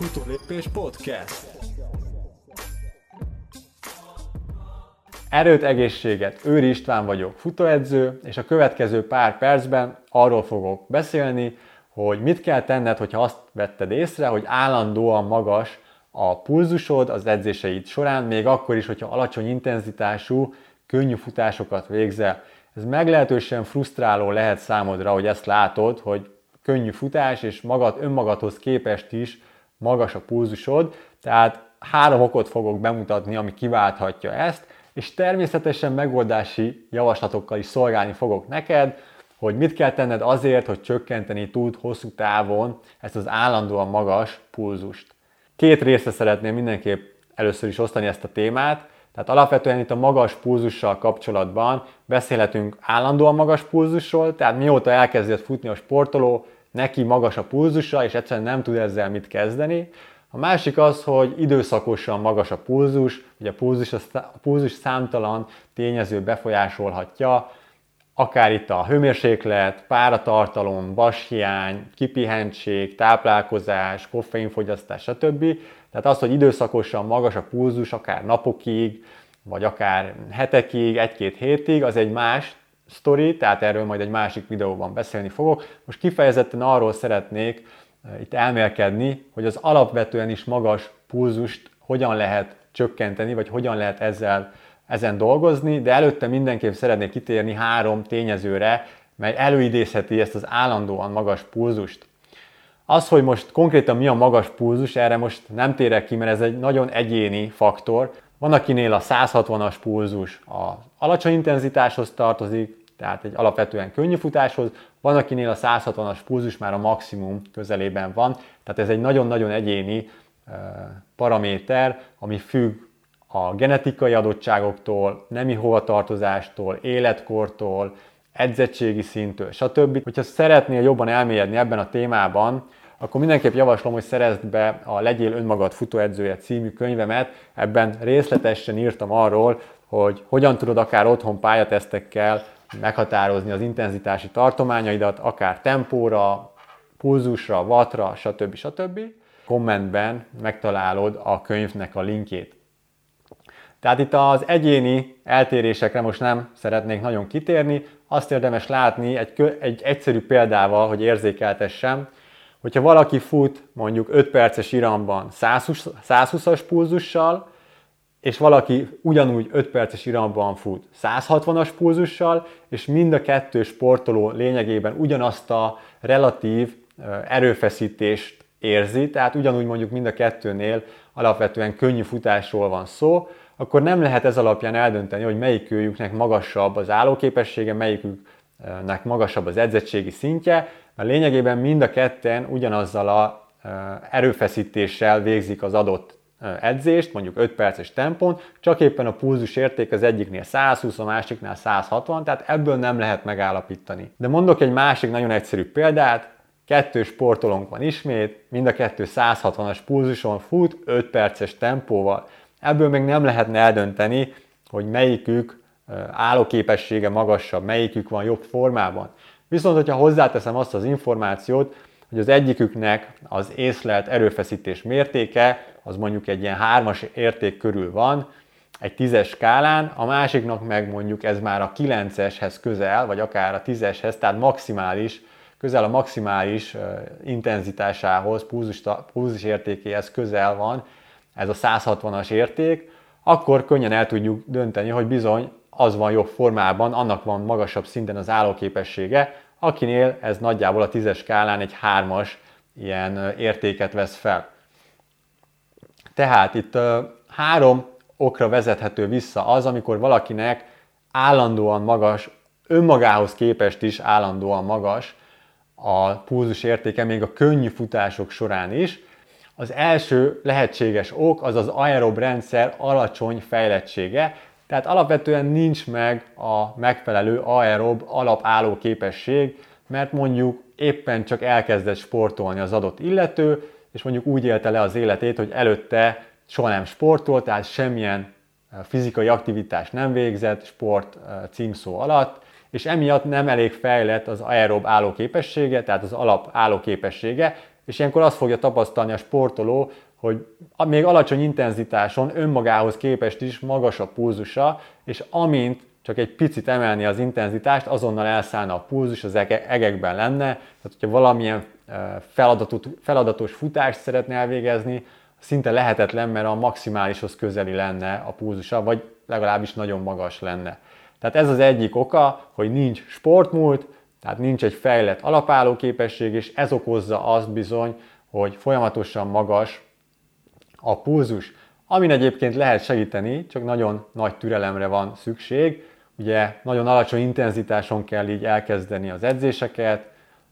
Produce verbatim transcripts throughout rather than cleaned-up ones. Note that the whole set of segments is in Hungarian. Futólépés Podcast. Erőt, egészséget! Őri István vagyok, futóedző, és a következő pár percben arról fogok beszélni, hogy mit kell tenned, hogyha azt vetted észre, hogy állandóan magas a pulzusod az edzéseid során, még akkor is, hogyha alacsony intenzitású, könnyű futásokat végzel. Ez meglehetősen frusztráló lehet számodra, hogy ezt látod, hogy könnyű futás, és magad önmagadhoz képest is magas a pulzusod, tehát három okot fogok bemutatni, ami kiválthatja ezt, és természetesen megoldási javaslatokkal is szolgálni fogok neked, hogy mit kell tenned azért, hogy csökkenteni tud hosszú távon ezt az állandóan magas pulzust. Két részre szeretném mindenképp először is osztani ezt a témát, tehát alapvetően itt a magas pulzussal kapcsolatban beszélhetünk állandóan magas pulzusról, tehát mióta elkezdett futni a sportoló, neki magas a pulzusa, és egyszerűen nem tud ezzel mit kezdeni. A másik az, hogy időszakosan magas a pulzus, ugye a pulzus, a pulzus számtalan tényező befolyásolhatja, akár itt a hőmérséklet, páratartalom, vashiány, kipihentség, táplálkozás, koffeinfogyasztás, stb. Tehát az, hogy időszakosan magas a pulzus, akár napokig, vagy akár hetekig, egy-két hétig, az egy más sztori, tehát erről majd egy másik videóban beszélni fogok. Most kifejezetten arról szeretnék itt elmélkedni, hogy az alapvetően is magas pulzust hogyan lehet csökkenteni, vagy hogyan lehet ezzel, ezen dolgozni, de előtte mindenképp szeretnék kitérni három tényezőre, mely előidézheti ezt az állandóan magas pulzust. Az, hogy most konkrétan mi a magas pulzus, erre most nem térek ki, mert ez egy nagyon egyéni faktor. Van, akinél a száz hatvanas pulzus az alacsony intenzitáshoz tartozik, tehát egy alapvetően könnyű futáshoz, van, akinél a száz hatvanas pulzus már a maximum közelében van, tehát ez egy nagyon-nagyon egyéni paraméter, ami függ a genetikai adottságoktól, nemi hovatartozástól, életkortól, edzettségi szintől, stb. Hogyha szeretnél jobban elmélyedni ebben a témában, akkor mindenképp javaslom, hogy szerezd be a Legyél önmagad futóedzője című könyvemet. Ebben részletesen írtam arról, hogy hogyan tudod akár otthon pályatesztekkel meghatározni az intenzitási tartományaidat, akár tempóra, pulzusra, wattra, stb. stb. Kommentben megtalálod a könyvnek a linkjét. Tehát itt az egyéni eltérésekre most nem szeretnék nagyon kitérni, azt érdemes látni egy, kö, egy egyszerű példával, hogy érzékeltessem, hogyha valaki fut mondjuk öt perces iramban száz húszas pulzussal, és valaki ugyanúgy öt perces iramban fut száz hatvanas pulzussal, és mind a kettő sportoló lényegében ugyanazt a relatív erőfeszítést érzi, tehát ugyanúgy mondjuk mind a kettőnél alapvetően könnyű futásról van szó, akkor nem lehet ez alapján eldönteni, hogy melyikőjüknek magasabb az állóképessége, melyiküknek magasabb az edzettségi szintje, mert lényegében mind a ketten ugyanazzal a erőfeszítéssel végzik az adott edzést, mondjuk öt perces tempón, csak éppen a pulzus érték az egyiknél száz húsz, a másiknál száz hatvan, tehát ebből nem lehet megállapítani. De mondok egy másik nagyon egyszerű példát, kettő sportolónk van ismét, mind a kettő száz hatvanas pulzuson fut öt perces tempóval. Ebből még nem lehetne eldönteni, hogy melyikük állóképessége magasabb, melyikük van jobb formában. Viszont, hogyha hozzáteszem azt az információt, hogy az egyiküknek az észlelt erőfeszítés mértéke, az mondjuk egy ilyen hármas érték körül van, egy tízes skálán, a másiknak meg mondjuk ez már a kilenceshez közel, vagy akár a tízeshez, tehát maximális, közel a maximális intenzitásához, pulzus, pulzus értékéhez közel van, ez a száz hatvanas érték, akkor könnyen el tudjuk dönteni, hogy bizony az van jobb formában, annak van magasabb szinten az állóképessége, akinél ez nagyjából a tízes skálán egy hármas ilyen értéket vesz fel. Tehát itt három okra vezethető vissza az, amikor valakinek állandóan magas, önmagához képest is állandóan magas a pulzus értéke, még a könnyű futások során is. Az első lehetséges ok az az aerob rendszer alacsony fejlettsége, tehát alapvetően nincs meg a megfelelő aerob alapálló képesség, mert mondjuk éppen csak elkezdett sportolni az adott illető, és mondjuk úgy élte le az életét, hogy előtte soha nem sportolt, tehát semmilyen fizikai aktivitást nem végzett sport címszó alatt, és emiatt nem elég fejlett az aerob állóképessége, tehát az alap állóképessége, és ilyenkor azt fogja tapasztalni a sportoló, hogy még alacsony intenzitáson önmagához képest is magas a pulzusa, és amint csak egy picit emelni az intenzitást, azonnal elszállna a pulzus, az egekben lenne. Tehát, hogyha valamilyen feladatos futást szeretne elvégezni, szinte lehetetlen, mert a maximálishoz közeli lenne a pulzusa, vagy legalábbis nagyon magas lenne. Tehát ez az egyik oka, hogy nincs sportmúlt, tehát nincs egy fejlett alapállóképesség, és ez okozza azt bizony, hogy folyamatosan magas a pulzus. Amin egyébként lehet segíteni, csak nagyon nagy türelemre van szükség. Ugye nagyon alacsony intenzitáson kell így elkezdeni az edzéseket,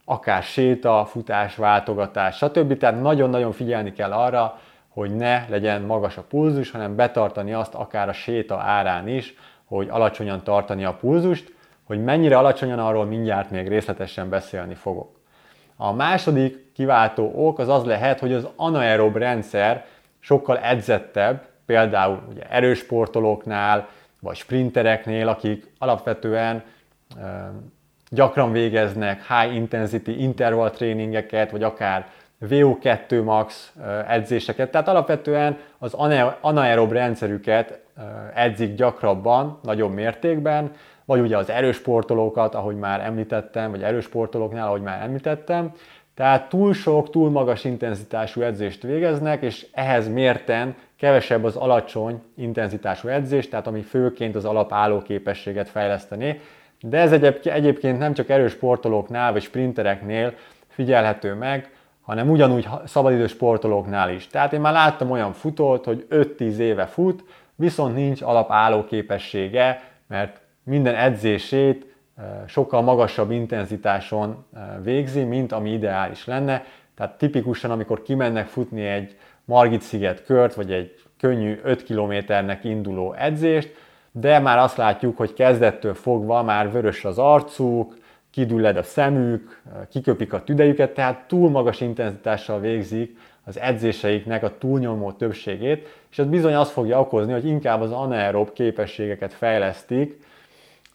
akár séta, futás, váltogatás, stb. Tehát nagyon-nagyon figyelni kell arra, hogy ne legyen magas a pulzus, hanem betartani azt akár a séta árán is, hogy alacsonyan tartani a pulzust, hogy mennyire alacsonyan, arról mindjárt még részletesen beszélni fogok. A második kiváltó ok az az lehet, hogy az anaerob rendszer sokkal edzettebb, például ugye erős sportolóknál, vagy sprintereknél, akik alapvetően ö, gyakran végeznek high intensity interval tréningeket, vagy akár vé o kettő max edzéseket, tehát alapvetően az anaerob rendszerüket edzik gyakrabban, nagyobb mértékben, vagy ugye az erős sportolókat, ahogy már említettem, vagy erős sportolóknál, ahogy már említettem, tehát túl sok, túl magas intenzitású edzést végeznek, és ehhez mérten kevesebb az alacsony intenzitású edzés, tehát ami főként az alapállóképességet fejleszteni. De ez egyébként nem csak erős sportolóknál vagy sprintereknél figyelhető meg, hanem ugyanúgy szabadidős sportolóknál is. Tehát én már láttam olyan futót, hogy öt-tíz éve fut, viszont nincs alapállóképessége, mert minden edzését sokkal magasabb intenzitáson végzi, mint ami ideális lenne. Tehát tipikusan, amikor kimennek futni egy Margit-sziget kört, vagy egy könnyű öt kilométernek induló edzést, de már azt látjuk, hogy kezdettől fogva már vörös az arcuk, kidülled a szemük, kiköpik a tüdejüket, tehát túl magas intenzitással végzik az edzéseiknek a túlnyomó többségét, és ez bizony azt fogja okozni, hogy inkább az anaerob képességeket fejlesztik,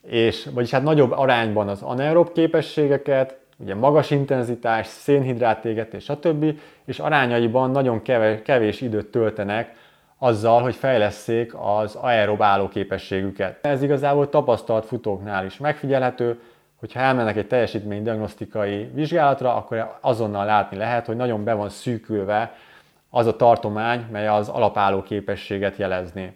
és, vagyis hát nagyobb arányban az anaerob képességeket, ugye magas intenzitás, szénhidrát égetés, stb., és arányaiban nagyon kevés, kevés időt töltenek azzal, hogy fejlesszék az aerob állóképességüket. Ez igazából tapasztalt futóknál is megfigyelhető, hogyha elmennek egy teljesítménydiagnosztikai vizsgálatra, akkor azonnal látni lehet, hogy nagyon be van szűkülve az a tartomány, mely az alapállóképességet jelezné.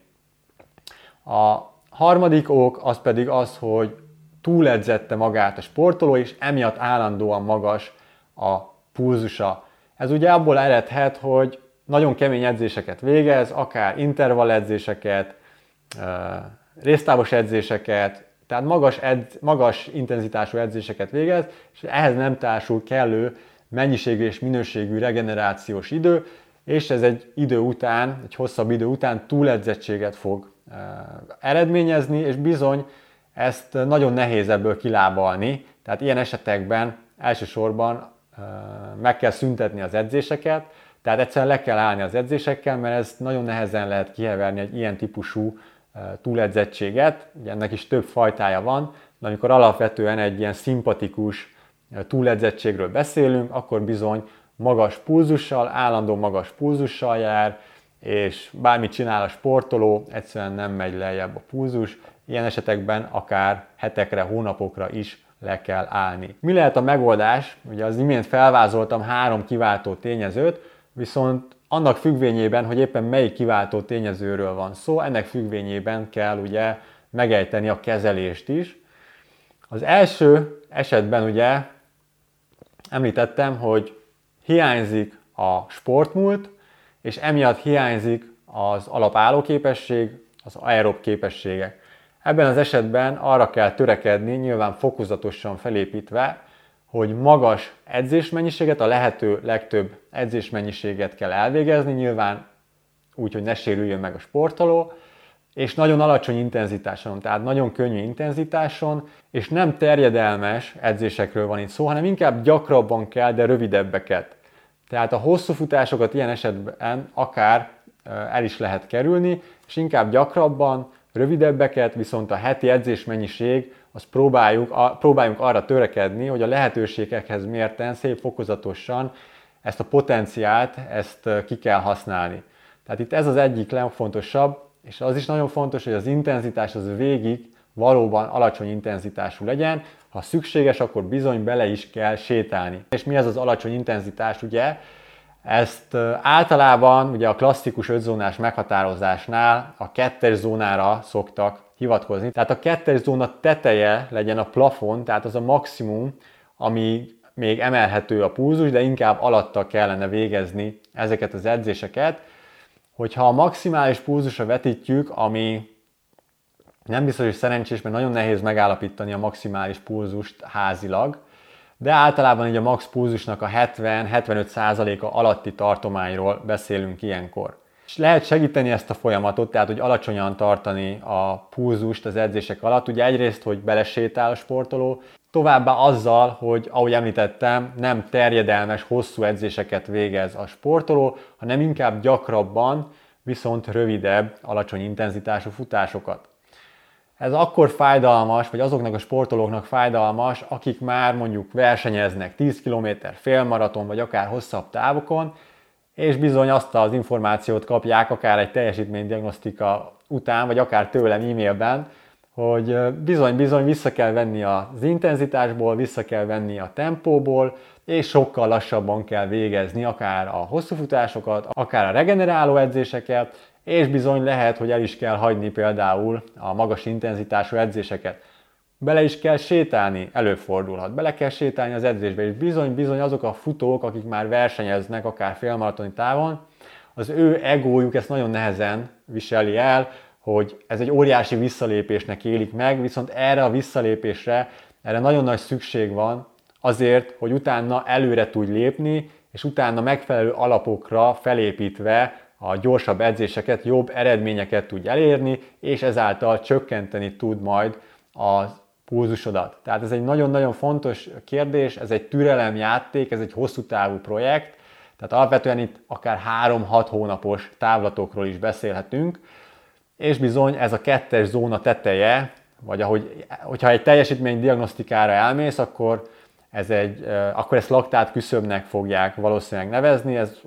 A harmadik ok az pedig az, hogy túledzette magát a sportoló, és emiatt állandóan magas a pulzusa. Ez ugye abból eredhet, hogy nagyon kemény edzéseket végez, akár intervall edzéseket, résztávos edzéseket, tehát magas, edz, magas intenzitású edzéseket végez, és ehhez nem társul kellő mennyiségű és minőségű regenerációs idő, és ez egy idő után, egy hosszabb idő után túledzettséget fog eredményezni, és bizony ezt nagyon nehéz ebből kilábalni, tehát ilyen esetekben elsősorban meg kell szüntetni az edzéseket, tehát egyszerűen le kell állni az edzésekkel, mert ezt nagyon nehezen lehet kiheverni egy ilyen típusú túledzettséget, ugye ennek is több fajtája van, de amikor alapvetően egy ilyen szimpatikus túledzettségről beszélünk, akkor bizony magas pulzussal, állandó magas pulzussal jár, és bármit csinál a sportoló, egyszerűen nem megy lejjebb a pulzus, ilyen esetekben akár hetekre, hónapokra is le kell állni. Mi lehet a megoldás? Ugye az imént felvázoltam három kiváltó tényezőt, viszont annak függvényében, hogy éppen melyik kiváltó tényezőről van szó, ennek függvényében kell ugye megejteni a kezelést is. Az első esetben ugye említettem, hogy hiányzik a sportmúlt, és emiatt hiányzik az alapállóképesség, az aerob képességek. Ebben az esetben arra kell törekedni, nyilván fokozatosan felépítve, hogy magas edzésmennyiséget, a lehető legtöbb edzésmennyiséget kell elvégezni, nyilván úgy, hogy ne sérüljön meg a sportoló, és nagyon alacsony intenzitáson, tehát nagyon könnyű intenzitáson, és nem terjedelmes edzésekről van itt szó, hanem inkább gyakrabban kell, de rövidebbeket. Tehát a hosszú futásokat ilyen esetben akár el is lehet kerülni, és inkább gyakrabban, rövidebbeket, viszont a heti edzésmennyiség, azt próbáljuk, próbáljunk arra törekedni, hogy a lehetőségekhez mérten szép fokozatosan ezt a potenciált, ezt ki kell használni. Tehát itt ez az egyik legfontosabb, és az is nagyon fontos, hogy az intenzitás az végig valóban alacsony intenzitású legyen, ha szükséges, akkor bizony bele is kell sétálni. És mi ez az alacsony intenzitás, ugye? Ezt általában ugye a klasszikus ötzónás meghatározásnál a kettes zónára szoktak hivatkozni. Tehát a kettes zóna teteje legyen a plafon, tehát az a maximum, ami még emelhető a pulzus, de inkább alatta kellene végezni ezeket az edzéseket. Hogyha a maximális pulzusra vetítjük, ami nem biztos, hogy szerencsés, mert nagyon nehéz megállapítani a maximális pulzust házilag, de általában így a max pulzusnak a hetven-hetvenöt százaléka alatti tartományról beszélünk ilyenkor. És lehet segíteni ezt a folyamatot, tehát hogy alacsonyan tartani a pulzust az edzések alatt, ugye egyrészt, hogy belesétál a sportoló, továbbá azzal, hogy ahogy említettem, nem terjedelmes, hosszú edzéseket végez a sportoló, hanem inkább gyakrabban, viszont rövidebb, alacsony intenzitású futásokat. Ez akkor fájdalmas, vagy azoknak a sportolóknak fájdalmas, akik már mondjuk versenyeznek tíz kilométer, félmaraton, vagy akár hosszabb távokon, és bizony azt az információt kapják, akár egy teljesítménydiagnosztika után, vagy akár tőlem e-mailben, hogy bizony-bizony vissza kell venni az intenzitásból, vissza kell venni a tempóból, és sokkal lassabban kell végezni akár a hosszú futásokat, akár a regeneráló edzéseket, és bizony lehet, hogy el is kell hagyni például a magas intenzitású edzéseket. Bele is kell sétálni, előfordulhat, bele kell sétálni az edzésbe, és bizony-bizony azok a futók, akik már versenyeznek, akár félmaratoni távon, az ő egójuk ezt nagyon nehezen viseli el, hogy ez egy óriási visszalépésnek élik meg, viszont erre a visszalépésre, erre nagyon nagy szükség van azért, hogy utána előre tudj lépni, és utána megfelelő alapokra felépítve a gyorsabb edzéseket, jobb eredményeket tudj elérni, és ezáltal csökkenteni tud majd a pulzusodat. Tehát ez egy nagyon-nagyon fontos kérdés, ez egy türelemjáték, ez egy hosszú távú projekt, tehát alapvetően itt akár három-hat hónapos távlatokról is beszélhetünk, és bizony ez a kettes zóna teteje, vagy ahogy, hogyha egy teljesítménydiagnosztikára elmész, akkor Ez egy, akkor ezt laktát küszöbnek fogják valószínűleg nevezni, ez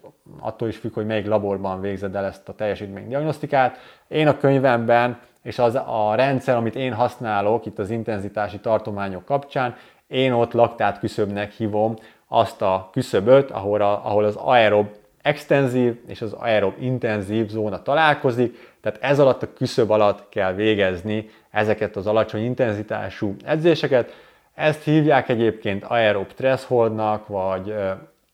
attól is függ, hogy melyik laborban végzed el ezt a teljesítménydiagnosztikát. Én a könyvemben, és az a rendszer, amit én használok itt az intenzitási tartományok kapcsán, én ott laktát küszöbnek hívom azt a küszöböt, ahol, a, ahol az aerob extenzív és az aerob intenzív zóna találkozik, tehát ez alatt a küszöb alatt kell végezni ezeket az alacsony intenzitású edzéseket. Ezt hívják egyébként aerob thresholdnak, vagy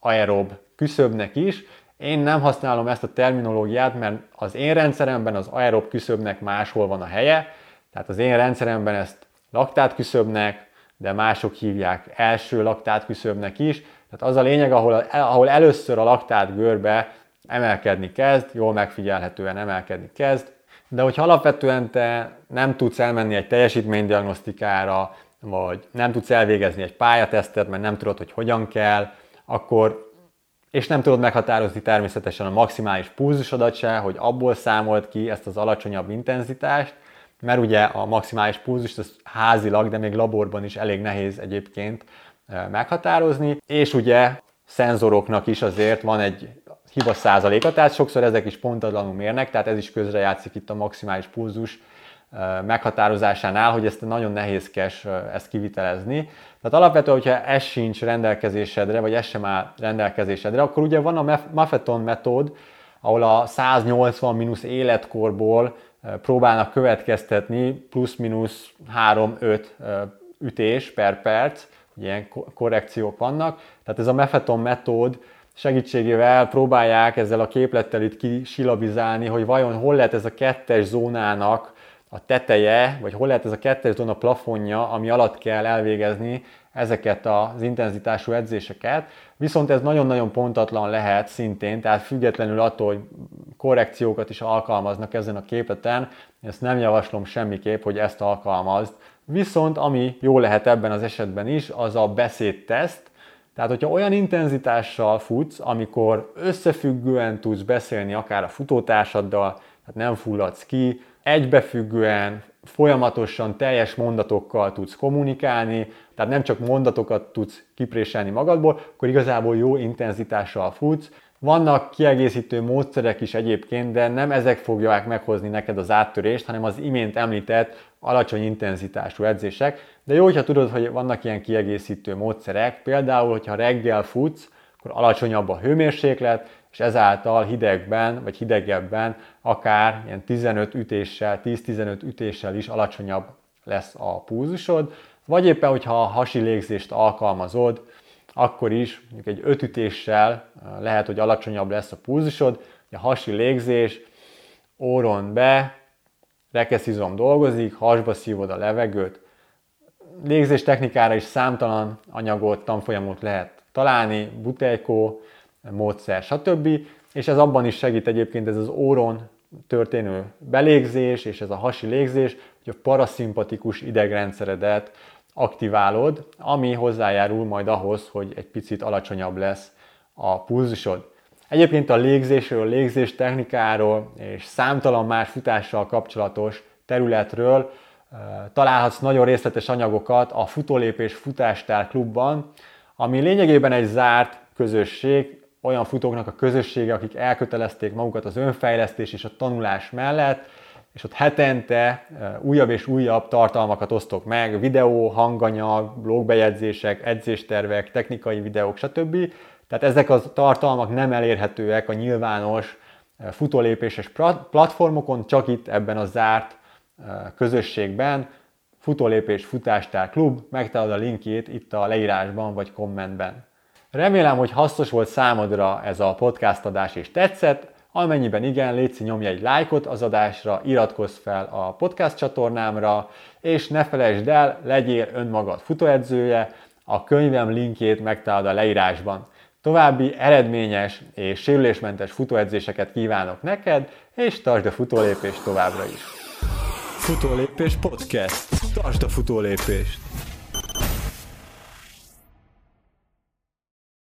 aerob küszöbnek is. Én nem használom ezt a terminológiát, mert az én rendszeremben az aerob küszöbnek máshol van a helye. Tehát az én rendszeremben ezt laktát küszöbnek, de mások hívják első laktát küszöbnek is. Tehát az a lényeg, ahol, ahol először a laktát görbe emelkedni kezd, jól megfigyelhetően emelkedni kezd. De hogyha alapvetően te nem tudsz elmenni egy teljesítménydiagnosztikára, vagy nem tudsz elvégezni egy pályatesztet, mert nem tudod, hogy hogyan kell, akkor, és nem tudod meghatározni természetesen a maximális pulzusodat se, hogy abból számolt ki ezt az alacsonyabb intenzitást, mert ugye a maximális pulzust az házilag, de még laborban is elég nehéz egyébként meghatározni, és ugye szenzoroknak is azért van egy hiba százaléka, tehát sokszor ezek is pontatlanul mérnek, tehát ez is közrejátszik itt a maximális pulzus meghatározásánál, hogy ezt nagyon nehézkes ezt kivitelezni. Tehát alapvetően, hogyha ez sincs rendelkezésedre, vagy ez sem áll rendelkezésedre, akkor ugye van a Maffeton metód, ahol a száznyolcvan mínusz életkorból próbálnak következtetni plusz-minusz három-öt ütés per perc, ilyen korrekciók vannak. Tehát ez a Maffeton metód segítségével próbálják ezzel a képlettel itt kisilabizálni, hogy vajon hol lehet ez a kettes zónának a teteje, vagy hol lehet ez a kettes zóna plafonja, ami alatt kell elvégezni ezeket az intenzitású edzéseket. Viszont ez nagyon-nagyon pontatlan lehet szintén, tehát függetlenül attól, hogy korrekciókat is alkalmaznak ezen a képleten, ezt nem javaslom semmiképp, hogy ezt alkalmazd. Viszont ami jó lehet ebben az esetben is, az a beszédteszt. Tehát, hogyha olyan intenzitással futsz, amikor összefüggően tudsz beszélni akár a futótársaddal, tehát nem fulladsz ki, egybefüggően, folyamatosan teljes mondatokkal tudsz kommunikálni, tehát nem csak mondatokat tudsz kipréselni magadból, akkor igazából jó intenzitással futsz. Vannak kiegészítő módszerek is egyébként, de nem ezek fogják meghozni neked az áttörést, hanem az imént említett alacsony intenzitású edzések. De jó, hogyha tudod, hogy vannak ilyen kiegészítő módszerek, például, hogyha reggel futsz, akkor alacsonyabb a hőmérséklet, és ezáltal hidegben vagy hidegebben akár ilyen tizenöt ütéssel, tíz-tizenöt ütéssel is alacsonyabb lesz a pulzusod, vagy éppen, hogyha a hasi légzést alkalmazod, akkor is mondjuk egy öt ütéssel lehet, hogy alacsonyabb lesz a pulzusod. A hasi légzés, óron be, rekeszizom dolgozik, hasba szívod a levegőt. Légzés technikára is számtalan anyagot, tanfolyamot lehet találni, Buteyko módszer, stb. És ez abban is segít egyébként, ez az óron történő belégzés és ez a hasi légzés, hogy a paraszimpatikus idegrendszeredet aktiválod, ami hozzájárul majd ahhoz, hogy egy picit alacsonyabb lesz a pulzusod. Egyébként a légzésről, légzés technikáról és számtalan más futással kapcsolatos területről találhatsz nagyon részletes anyagokat a Futólépés Futástár Klubban, ami lényegében egy zárt közösség, olyan futóknak a közössége, akik elkötelezték magukat az önfejlesztés és a tanulás mellett, és ott hetente újabb és újabb tartalmakat osztok meg, videó, hanganyag, blogbejegyzések, edzéstervek, technikai videók, stb. Tehát ezek a tartalmak nem elérhetőek a nyilvános futólépéses platformokon, csak itt ebben a zárt közösségben. Futólépés Futástár Klub, megtalálod a linkjét itt a leírásban vagy kommentben. Remélem, hogy hasznos volt számodra ez a podcast adás és tetszett. Amennyiben igen, légy szíves, nyomj egy lájkot az adásra, iratkozz fel a podcast csatornámra, és ne felejtsd el, legyél önmagad futóedzője, a könyvem linkjét megtalálod a leírásban. További eredményes és sérülésmentes futóedzéseket kívánok neked, és tartsd a futólépést továbbra is! Futólépés Podcast. Tartsd a futólépést!